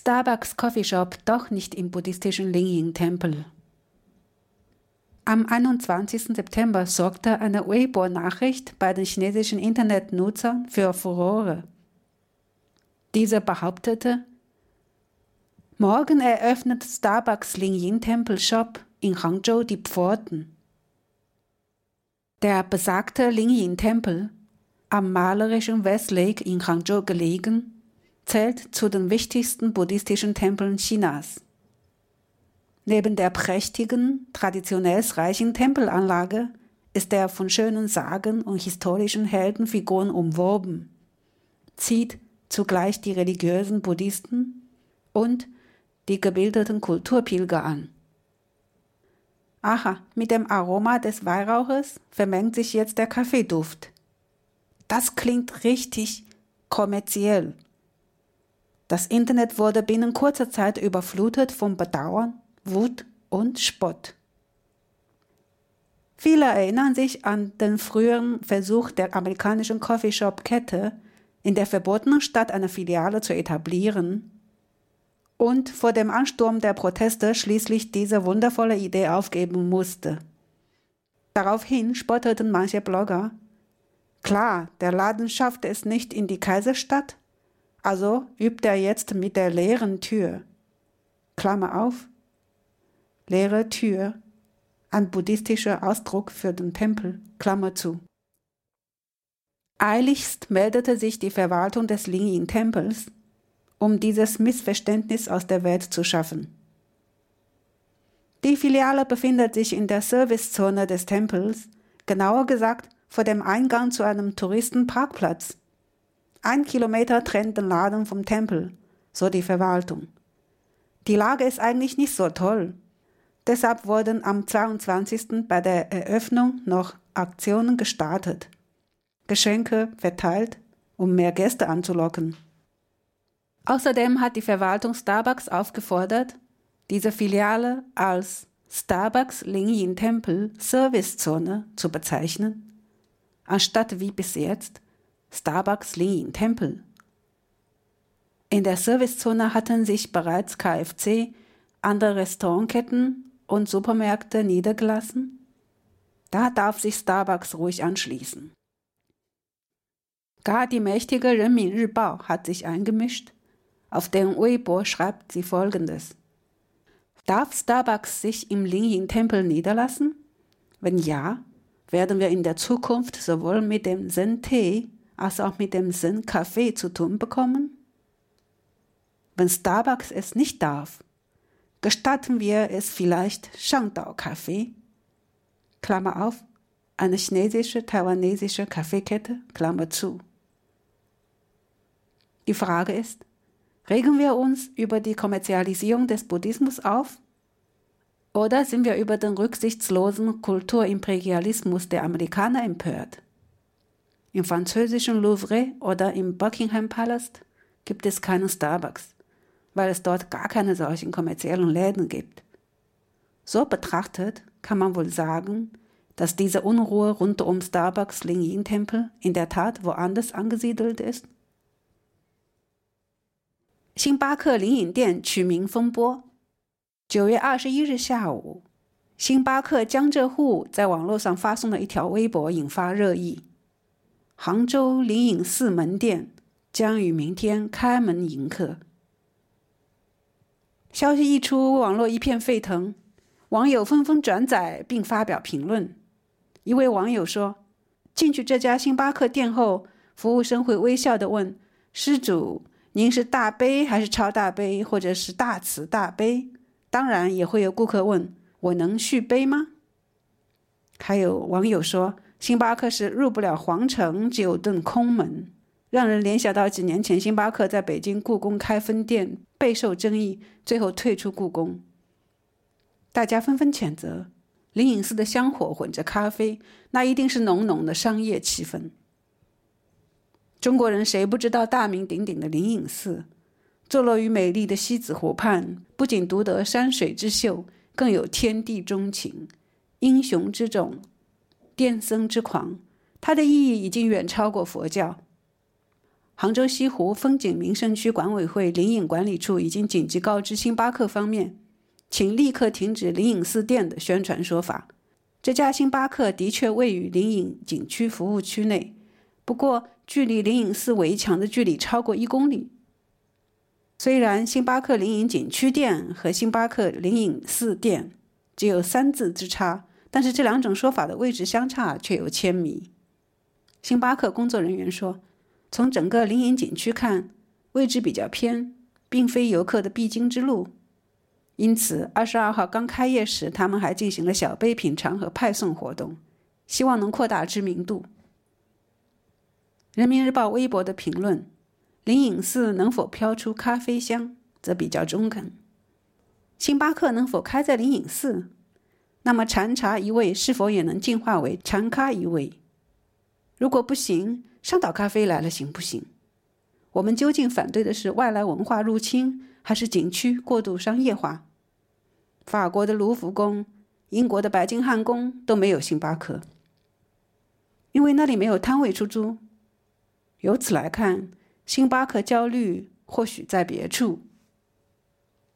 Starbucks Coffeeshop doch nicht im buddhistischen Lingyin Tempel. Am 21. September sorgte eine Weibo-Nachricht bei den chinesischen Internetnutzern für Furore. Dieser behauptete: Morgen eröffnet Starbucks Lingyin Tempel Shop in Hangzhou die Pforten. Der besagte Lingyin Tempel, am malerischen West Lake in Hangzhou gelegen, zählt zu den wichtigsten buddhistischen Tempeln Chinas. Neben der prächtigen, traditionell reichen Tempelanlage ist er von schönen Sagen und historischen Heldenfiguren umworben, zieht zugleich die religiösen Buddhisten und die gebildeten Kulturpilger an. Aha, mit dem Aroma des Weihrauches vermengt sich jetzt der Kaffeeduft. Das klingt richtig kommerziell. Das Internet wurde binnen kurzer Zeit überflutet von Bedauern, Wut und Spott. Viele erinnern sich an den früheren Versuch der amerikanischen Coffeeshop-Kette, in der verbotenen Stadt eine Filiale zu etablieren und vor dem Ansturm der Proteste schließlich diese wundervolle Idee aufgeben musste. Daraufhin spotteten manche Blogger: Klar, der Laden schafft es nicht in die Kaiserstadt, also übt er jetzt mit der leeren Tür. Klammer auf. Leere Tür. Ein buddhistischer Ausdruck für den Tempel. Klammer zu. Eiligst meldete sich die Verwaltung des Lingyin-Tempels, um dieses Missverständnis aus der Welt zu schaffen. Die Filiale befindet sich in der Servicezone des Tempels, genauer gesagt vor dem Eingang zu einem Touristenparkplatz. 1 Kilometer trennt den Laden vom Tempel, so die Verwaltung. Die Lage ist eigentlich nicht so toll. Deshalb wurden am 22. bei der Eröffnung noch Aktionen gestartet, Geschenke verteilt, um mehr Gäste anzulocken. Außerdem hat die Verwaltung Starbucks aufgefordert, diese Filiale als Starbucks Lingyin Tempel Servicezone zu bezeichnen, anstatt wie bis jetzt Starbucks Lingyin Tempel. In der Servicezone hatten sich bereits KFC, andere Restaurantketten und Supermärkte niedergelassen. Da darf sich Starbucks ruhig anschließen. Gar die mächtige Renmin Ribao hat sich eingemischt. Auf dem Weibo schreibt sie Folgendes: Darf Starbucks sich im Lingyin-Tempel niederlassen? Wenn ja, werden wir in der Zukunft sowohl mit dem Zen-Tee als auch mit dem Zen-Kaffee zu tun bekommen? Wenn Starbucks es nicht darf, gestatten wir es vielleicht Shangdao-Kaffee? Klammer auf, eine chinesische-taiwanesische Kaffeekette, Klammer zu. Die Frage ist: Regen wir uns über die Kommerzialisierung des Buddhismus auf? Oder sind wir über den rücksichtslosen Kulturimperialismus der Amerikaner empört? Im französischen Louvre oder im Buckingham Palace gibt es keinen Starbucks, weil es dort gar keine solchen kommerziellen Läden gibt. So betrachtet kann man wohl sagen, dass diese Unruhe rund um Starbucks Lingyin-Tempel in der Tat woanders angesiedelt ist. Xinbake Lingyin-Dian Quming-Fengbo. 9 月21日下午，星巴克江浙沪在网络上发送了一条微博，引发热议。杭州灵隐寺门店将于明天开门迎客。消息一出，网络一片沸腾，网友纷纷转载并发表评论。一位网友说：“进去这家星巴克店后，服务生会微笑地问：‘施主，您是大杯还是超大杯，或者是大慈大杯？’”当然也会有顾客问：“我能续杯吗？”还有网友说，星巴克是入不了皇城，只有顿空门，让人联想到几年前星巴克在北京故宫开分店备受争议，最后退出故宫。大家纷纷谴责，灵隐寺的香火混着咖啡，那一定是浓浓的商业气氛。中国人谁不知道大名鼎鼎的灵隐寺？坐落于美丽的西子湖畔，不仅独得山水之秀，更有天地钟情、英雄之种、癫僧之狂，它的意义已经远超过佛教。杭州西湖风景名胜区管委会灵隐管理处已经紧急告知星巴克方面，请立刻停止灵隐寺店的宣传说法。这家星巴克的确位于灵隐景区服务区内，不过距离灵隐寺围墙的距离超过1公里。虽然星巴克灵隐景区店和星巴克灵隐寺店只有3字之差，但是这两种说法的位置相差却有1000米。星巴克工作人员说，从整个灵隐景区看，位置比较偏，并非游客的必经之路。因此22号刚开业时，他们还进行了小杯品尝和派送活动，希望能扩大知名度。人民日报微博的评论：灵隐寺能否飘出咖啡香，则比较中肯。星巴克能否开在灵隐寺？那么禅茶一味是否也能进化为禅咖一味？如果不行，Shangdao-Kaffee来了行不行？我们究竟反对的是外来文化入侵，还是景区过度商业化？法国的卢浮宫、英国的白金汉宫都没有星巴克，因为那里没有摊位出租。由此来看，星巴克焦虑或许在别处。